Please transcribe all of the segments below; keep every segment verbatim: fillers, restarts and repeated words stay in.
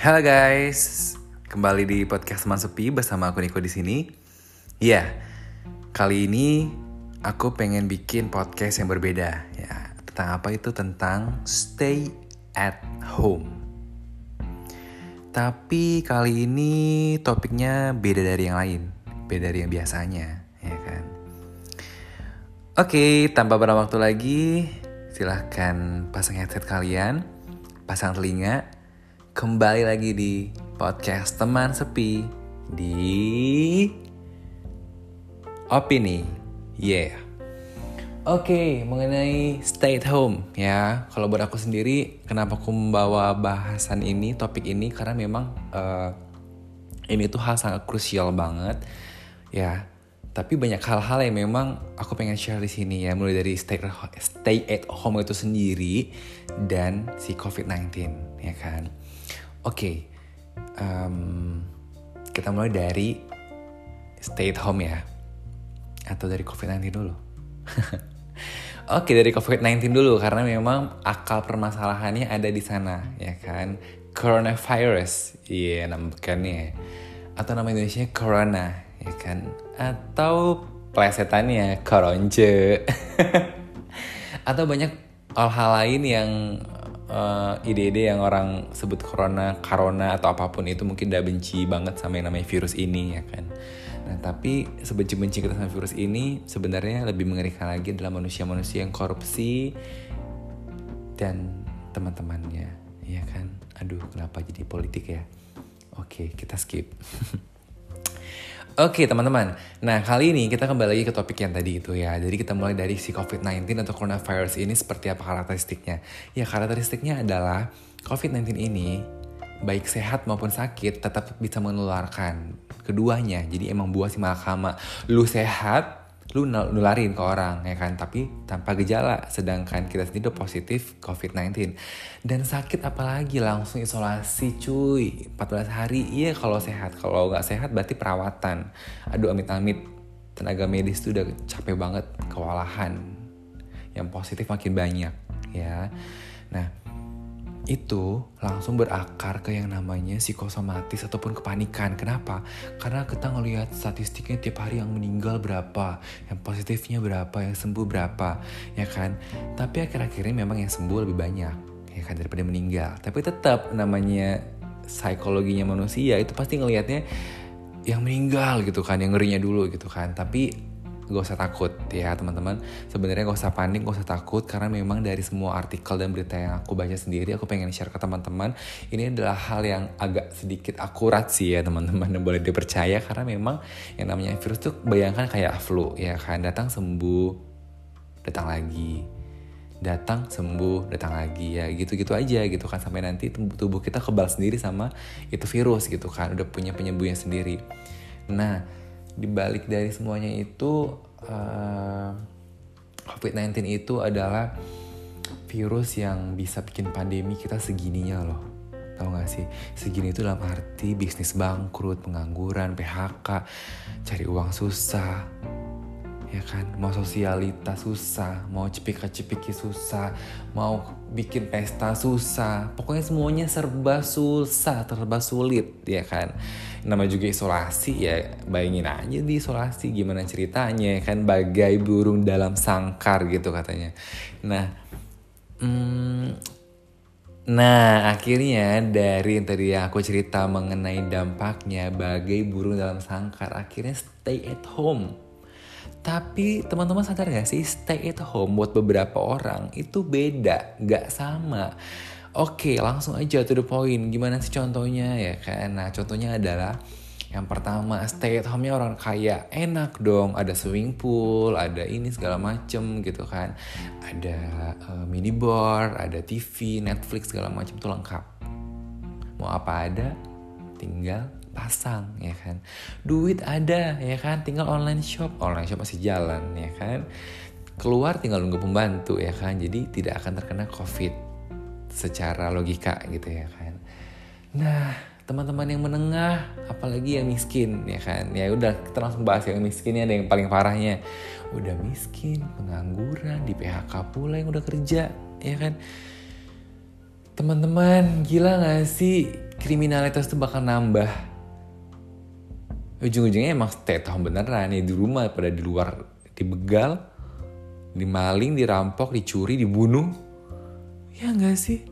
Halo guys, kembali di podcast Semen Sepi bersama aku Niko di sini. Ya, yeah, kali ini aku pengen bikin podcast yang berbeda. Ya, tentang apa itu? Tentang stay at home. Tapi kali ini topiknya beda dari yang lain, beda dari yang biasanya, ya kan? Oke, tanpa berbuang waktu lagi, silahkan pasang headset kalian, pasang telinga. Kembali lagi di podcast Teman Sepi di Opini, yeah. Oke, okay, mengenai stay at home ya. Kalau buat aku sendiri, kenapa aku membawa bahasan ini, topik ini, karena memang uh, ini tuh hal sangat krusial banget ya. Tapi banyak hal-hal yang memang aku pengen share di sini ya, mulai dari stay stay at home itu sendiri dan si covid sembilan belas ya kan. Oke, okay, um, kita mulai dari stay at home ya, atau dari covid sembilan belas dulu. Oke, okay, dari covid sembilan belas dulu karena memang akal permasalahannya ada di sana ya kan. Coronavirus, iya yeah, namanya, atau nama Indonesia corona ya kan, atau plesetannya koronce, atau banyak hal-hal lain yang Uh, ide-ide yang orang sebut corona, karona atau apapun itu, mungkin udah benci banget sama yang namanya virus ini ya kan. Nah tapi sebenci-benci kita sama virus ini, sebenarnya lebih mengerikan lagi adalah manusia-manusia yang korupsi dan teman-temannya ya kan. Aduh, kenapa jadi politik ya? Oke, kita skip. Oke teman-teman, nah kali ini kita kembali lagi ke topik yang tadi itu ya. Jadi kita mulai dari si covid sembilan belas atau coronavirus ini seperti apa karakteristiknya. Ya, karakteristiknya adalah covid sembilan belas ini baik sehat maupun sakit tetap bisa menularkan keduanya. Jadi emang buah si malakama, lu sehat, lu nularin ke orang ya kan, tapi tanpa gejala. Sedangkan kita sendiri udah positif covid sembilan belas. Dan sakit apalagi, langsung isolasi cuy, empat belas hari. Iya kalau sehat, kalau gak sehat berarti perawatan. Aduh amit-amit, tenaga medis tuh udah capek banget, kewalahan. Yang positif makin banyak ya. Nah itu langsung berakar ke yang namanya psikosomatis ataupun kepanikan. Kenapa? Karena kita ngelihat statistiknya tiap hari yang meninggal berapa, yang positifnya berapa, yang sembuh berapa, ya kan? Tapi akhir-akhirnya memang yang sembuh lebih banyak, ya kan, daripada meninggal. Tapi tetap namanya psikologinya manusia itu pasti ngelihatnya yang meninggal gitu kan, yang ngerinya dulu gitu kan. Tapi gak usah takut ya teman-teman, sebenarnya gak usah panik, gak usah takut, karena memang dari semua artikel dan berita yang aku baca sendiri, aku pengen share ke teman-teman, ini adalah hal yang agak sedikit akurat sih ya teman-teman, dan boleh dipercaya, karena memang yang namanya virus tuh bayangkan kayak flu ya kan, datang sembuh, datang lagi, datang sembuh, datang lagi, ya gitu-gitu aja gitu kan, sampai nanti tubuh kita kebal sendiri sama itu virus gitu kan, udah punya penyembuhnya sendiri. Nah dibalik dari semuanya itu, uh, covid sembilan belas itu adalah virus yang bisa bikin pandemi kita segininya loh. Tahu gak sih? Segini itu dalam arti bisnis bangkrut, pengangguran, P H K, cari uang susah, ya kan? Mau sosialita susah, mau cepika-cepiki susah, mau bikin pesta susah. Pokoknya semuanya serba susah, serba sulit, ya kan? Nama juga isolasi ya, bayangin aja di isolasi gimana ceritanya, ya kan? Bagai burung dalam sangkar gitu katanya. Nah, hmm, Nah akhirnya dari yang tadi yang aku cerita mengenai dampaknya, bagai burung dalam sangkar, akhirnya stay at home. Tapi teman-teman sadar gak sih, stay at home buat beberapa orang itu beda, gak sama. Oke, langsung aja to the point, gimana sih contohnya ya kan. Nah contohnya adalah yang pertama, stay at home-nya orang kaya, enak dong, ada swimming pool, ada ini segala macem gitu kan, ada uh, minibar, ada T V, Netflix segala macem tuh lengkap. Mau apa ada, tinggal pasang ya kan. Duit ada ya kan, tinggal online shop, online shop masih jalan ya kan. Keluar tinggal nunggu pembantu ya kan, jadi tidak akan terkena covid secara logika gitu ya kan. Nah teman-teman yang menengah, apalagi yang miskin ya kan, ya udah kita langsung bahas yang miskinnya, ada yang paling parahnya, udah miskin, pengangguran, di P H K pula yang udah kerja ya kan. Teman-teman gila gak sih? kriminalitas itu bakal nambah. Ujung-ujungnya emang stay at home beneran nih, di rumah pada di luar, dibegal, dimaling, dirampok, dicuri, dibunuh. Ya enggak sih?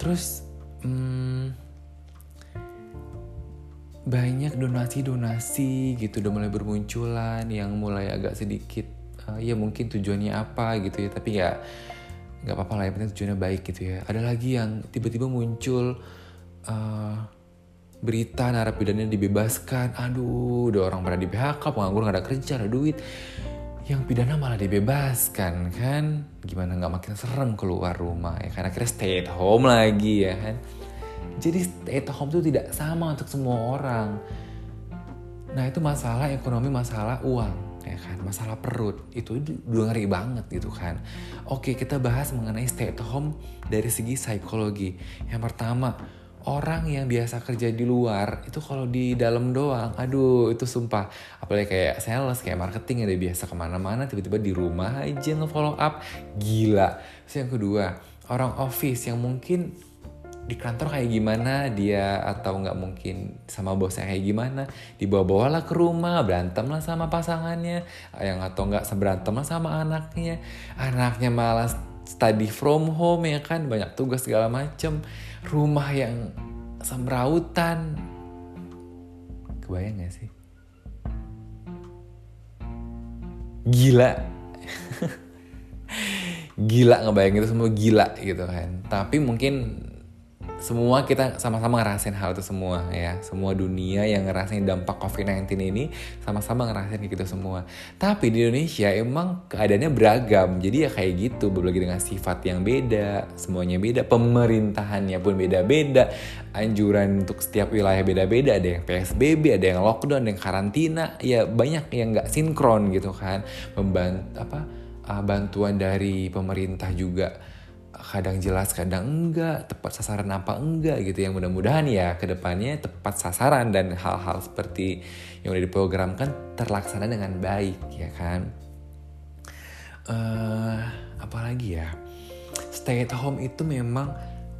Terus hmm, banyak donasi-donasi gitu udah mulai bermunculan yang mulai agak sedikit uh, ya mungkin tujuannya apa gitu ya, tapi ya nggak apa-apa lah, yang penting tujuannya baik gitu ya. Ada lagi yang tiba-tiba muncul uh, berita narapidana dibebaskan. Aduh, udah orang pada di P H K, penganggur nggak ada kerja, ada duit, yang pidana malah dibebaskan kan? Gimana nggak makin serem keluar rumah ya? Karena akhirnya stay at home lagi ya kan. Jadi stay at home itu tidak sama untuk semua orang. Nah itu masalah ekonomi, masalah uang. Ya kan, masalah perut itu udah ngeri banget gitu kan. Oke, kita bahas mengenai stay at home dari segi psikologi. Yang pertama, orang yang biasa kerja di luar itu kalau di dalam doang, aduh itu sumpah. Apalagi kayak sales, kayak marketing yang udah biasa kemana-mana, tiba-tiba di rumah aja nge-follow up, gila. Terus yang kedua, orang office yang mungkin di kantor kayak gimana dia, atau nggak mungkin sama bosnya kayak gimana, dibawa-bawalah ke rumah, berantemlah sama pasangannya, yang atau nggak seberantemlah sama anaknya, anaknya malah study from home ya kan, banyak tugas segala macem, rumah yang semrautan, kebayang nggak sih? Gila. Gila, ngebayang itu semua gila gitu kan. Tapi mungkin semua kita sama-sama ngerasain hal itu semua ya. Semua dunia yang ngerasain dampak covid sembilan belas ini sama-sama ngerasain gitu semua. Tapi di Indonesia emang keadaannya beragam. Jadi ya kayak gitu, berbagai dengan sifat yang beda, semuanya beda, pemerintahannya pun beda-beda, anjuran untuk setiap wilayah beda-beda. Ada yang P S B B, ada yang lockdown, ada yang karantina. Ya banyak yang gak sinkron gitu kan. Membantu, apa, bantuan dari pemerintah juga kadang jelas, kadang enggak, tepat sasaran apa enggak gitu. Yang mudah-mudahan ya kedepannya tepat sasaran dan hal-hal seperti yang udah diprogramkan terlaksana dengan baik ya kan. Uh, apalagi ya, stay at home itu memang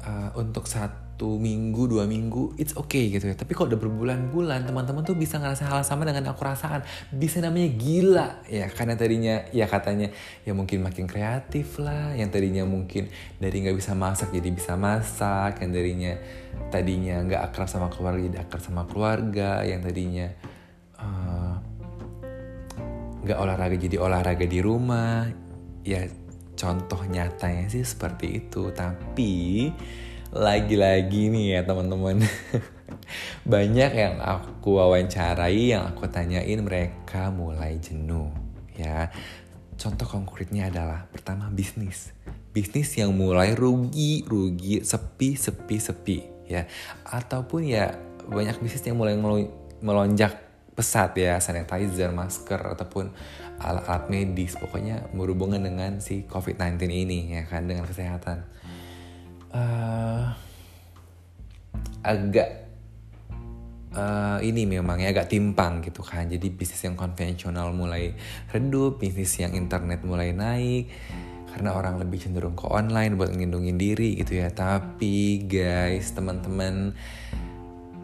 uh, untuk satu minggu, dua minggu it's okay gitu ya. Tapi kalau udah berbulan-bulan, teman-teman tuh bisa ngerasa hal sama dengan aku rasakan, bisa namanya gila ya. Karena tadinya ya katanya ya mungkin makin kreatif lah, yang tadinya mungkin dari nggak bisa masak jadi bisa masak, yang tadinya tadinya nggak akrab sama keluarga jadi akrab sama keluarga, yang tadinya nggak uh, olahraga jadi olahraga di rumah ya. Contoh nyatanya sih seperti itu. Tapi lagi-lagi nih ya teman-teman, banyak yang aku wawancarai, yang aku tanyain, mereka mulai jenuh ya. Contoh konkretnya adalah pertama bisnis. Bisnis yang mulai rugi, rugi, sepi, sepi, sepi ya. Ataupun ya banyak bisnis yang mulai melonjak pesat ya, sanitizer, masker, ataupun alat-alat medis, pokoknya berhubungan dengan si covid sembilan belas ini ya kan, dengan kesehatan. Uh, agak uh, ini memang ya agak timpang gitu kan. Jadi bisnis yang konvensional mulai redup, bisnis yang internet mulai naik karena orang lebih cenderung ke online buat ngelindungin diri gitu ya. Tapi guys, teman-teman,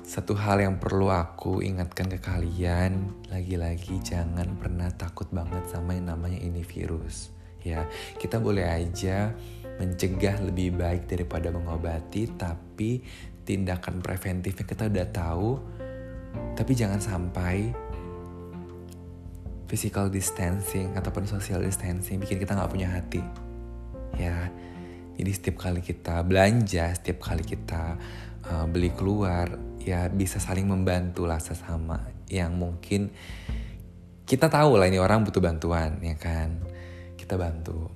satu hal yang perlu aku ingatkan ke kalian, lagi-lagi jangan pernah takut banget sama yang namanya ini virus ya. Kita boleh aja mencegah lebih baik daripada mengobati, tapi tindakan preventifnya kita udah tahu. Tapi jangan sampai physical distancing ataupun social distancing bikin kita gak punya hati ya. Jadi setiap kali kita belanja, setiap kali kita uh, beli keluar, ya bisa saling membantu lah sesama. Yang mungkin kita tahu lah ini orang butuh bantuan ya kan, kita bantu.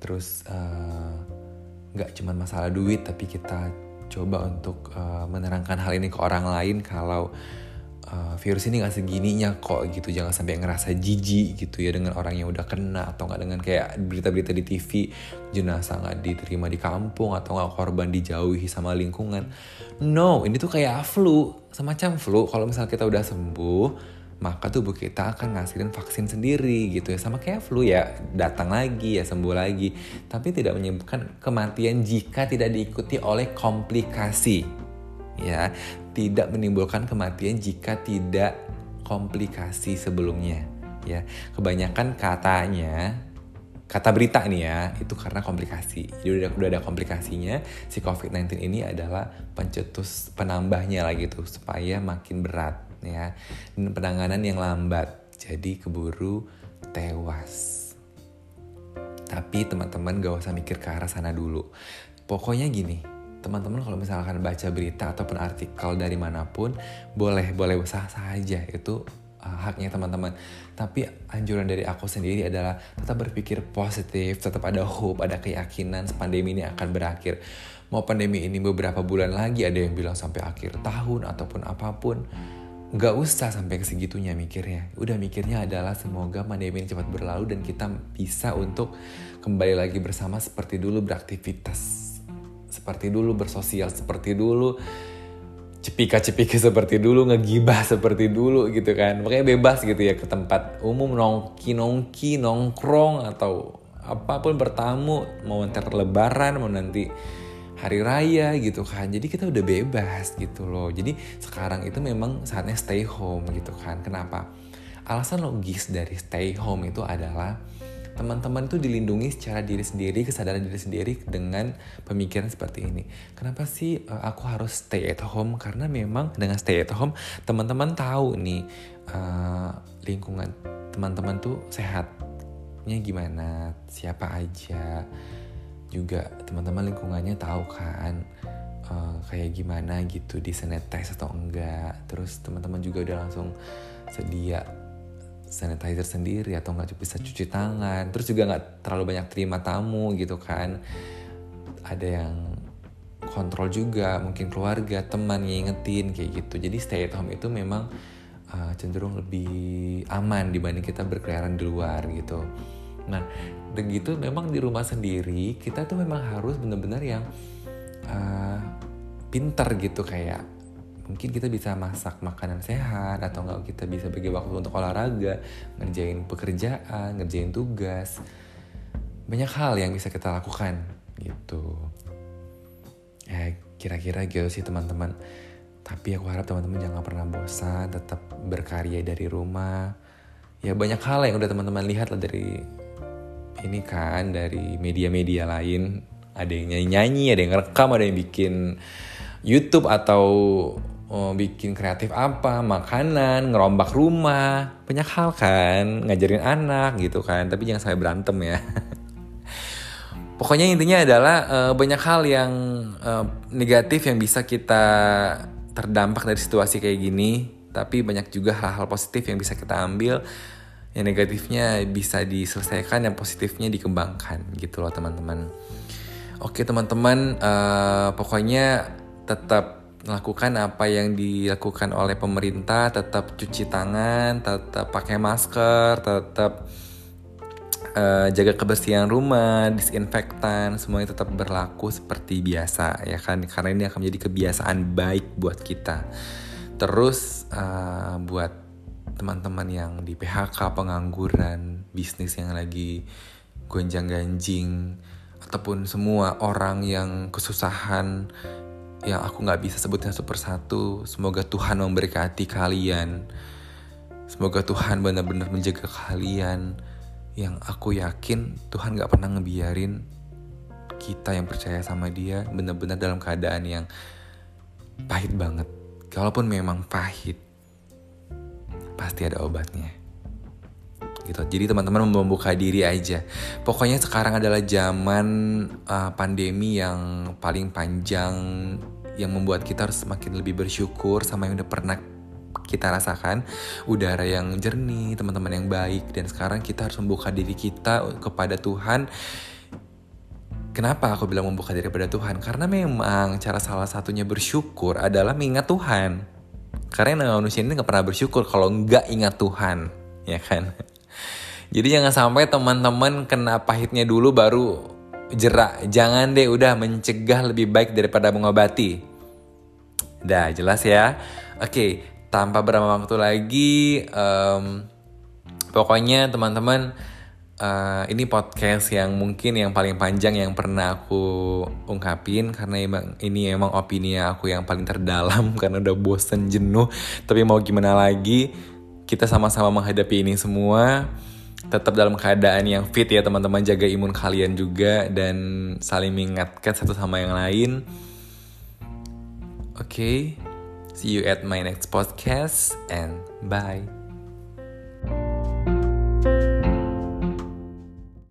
Terus uh, gak cuma masalah duit, tapi kita coba untuk uh, menerangkan hal ini ke orang lain. Kalau uh, virus ini gak segininya kok gitu. Jangan sampai ngerasa jijik gitu ya dengan orang yang udah kena. Atau gak dengan kayak berita-berita di T V, jenazah gak diterima di kampung, atau gak korban dijauhi sama lingkungan. No, ini tuh kayak flu, semacam flu. Kalau misalnya kita udah sembuh, maka tubuh kita akan ngasihin vaksin sendiri gitu ya. Sama kayak flu ya, datang lagi ya, sembuh lagi. Tapi tidak menyebabkan kematian jika tidak diikuti oleh komplikasi. Ya, tidak menimbulkan kematian jika tidak komplikasi sebelumnya. Ya, kebanyakan katanya, kata berita nih ya, itu karena komplikasi. Jadi udah, udah ada komplikasinya, si covid sembilan belas ini adalah pencetus penambahnya lagi tuh, supaya makin berat ya. Dan penanganan yang lambat, jadi keburu tewas. Tapi teman-teman gak usah mikir ke arah sana dulu. Pokoknya gini, teman-teman kalau misalkan baca berita ataupun artikel dari manapun, boleh, boleh usah saja, itu haknya teman-teman. Tapi anjuran dari aku sendiri adalah tetap berpikir positif, tetap ada hope, ada keyakinan pandemi ini akan berakhir. Mau pandemi ini beberapa bulan lagi, ada yang bilang sampai akhir tahun ataupun apapun, gak usah sampai segitunya mikirnya. Udah mikirnya adalah semoga pandemi ini cepat berlalu dan kita bisa untuk kembali lagi bersama seperti dulu, beraktivitas seperti dulu, bersosial seperti dulu, cepika-cepika seperti dulu, ngegibah seperti dulu gitu kan. Makanya bebas gitu ya ke tempat umum, nongki-nongki, nongkrong atau apapun, bertamu, mau nanti lebaran, mau nanti hari raya gitu kan. Jadi kita udah bebas gitu loh. Jadi sekarang itu memang saatnya stay home gitu kan. Kenapa? Alasan logis dari stay home itu adalah teman-teman tuh dilindungi secara diri sendiri, kesadaran diri sendiri dengan pemikiran seperti ini. Kenapa sih aku harus stay at home? Karena memang dengan stay at home, teman-teman tahu nih uh, lingkungan teman-teman tuh sehatnya gimana, siapa aja. Juga teman-teman lingkungannya tahu kan uh, kayak gimana gitu, disanitize atau enggak. Terus teman-teman juga udah langsung sedia sanitizer sendiri atau nggak bisa cuci tangan. Terus juga nggak terlalu banyak terima tamu gitu kan. Ada yang kontrol juga, mungkin keluarga, teman ngingetin kayak gitu. Jadi stay at home itu memang uh, cenderung lebih aman dibanding kita berkeliaran di luar gitu. Nah, begitu memang di rumah sendiri kita tuh memang harus benar-benar yang uh, pinter gitu, kayak mungkin kita bisa masak makanan sehat, atau enggak kita bisa bagi waktu untuk olahraga, ngerjain pekerjaan, ngerjain tugas. Banyak hal yang bisa kita lakukan gitu. Ya kira-kira gitu sih teman-teman. Tapi aku harap teman-teman jangan pernah bosan, tetap berkarya dari rumah. Ya banyak hal yang udah teman-teman lihat lah dari ini kan, dari media-media lain. Ada yang nyanyi-nyanyi, ada yang rekam, ada yang bikin YouTube atau oh, bikin kreatif apa, makanan, ngerombak rumah, banyak hal kan, ngajarin anak gitu kan. Tapi jangan sampai berantem ya. Pokoknya intinya adalah uh, banyak hal yang uh, negatif yang bisa kita terdampak dari situasi kayak gini. Tapi banyak juga hal-hal positif yang bisa kita ambil. Yang negatifnya bisa diselesaikan, yang positifnya dikembangkan gitu loh teman-teman. Oke teman-teman, uh, pokoknya tetap lakukan apa yang dilakukan oleh pemerintah, tetap cuci tangan, tetap pakai masker, tetap uh, jaga kebersihan rumah, disinfektan, semuanya tetap berlaku seperti biasa ya kan, karena ini akan menjadi kebiasaan baik buat kita. Terus uh, buat teman-teman yang di P H K, pengangguran, bisnis yang lagi gonjang-ganjing, ataupun semua orang yang kesusahan yang aku gak bisa sebutin satu persatu, semoga Tuhan memberkati kalian. Semoga Tuhan benar-benar menjaga kalian. Yang aku yakin Tuhan gak pernah ngebiarin kita yang percaya sama Dia benar-benar dalam keadaan yang pahit banget. Kalaupun memang pahit, pasti ada obatnya gitu. Jadi teman-teman membuka diri aja. Pokoknya sekarang adalah zaman uh, pandemi yang paling panjang, yang membuat kita harus semakin lebih bersyukur sama yang udah pernah kita rasakan. Udara yang jernih, teman-teman yang baik. Dan sekarang kita harus membuka diri kita kepada Tuhan. Kenapa aku bilang membuka diri kepada Tuhan? Karena memang cara salah satunya bersyukur adalah mengingat Tuhan. Karena manusia ini gak pernah bersyukur kalau gak ingat Tuhan, ya kan? Jadi jangan sampai teman-teman kena pahitnya dulu baru jerak. Jangan deh, udah mencegah lebih baik daripada mengobati. Dah jelas ya. Oke, tanpa berlama waktu lagi, um, pokoknya teman-teman, uh, ini podcast yang mungkin yang paling panjang yang pernah aku ungkapin, karena emang ini emang opini aku yang paling terdalam karena udah bosen, jenuh. Tapi mau gimana lagi, kita sama-sama menghadapi ini semua. Tetap dalam keadaan yang fit ya teman-teman, jaga imun kalian juga dan saling mengingatkan satu sama yang lain. Oke, okay. See you at my next podcast and bye.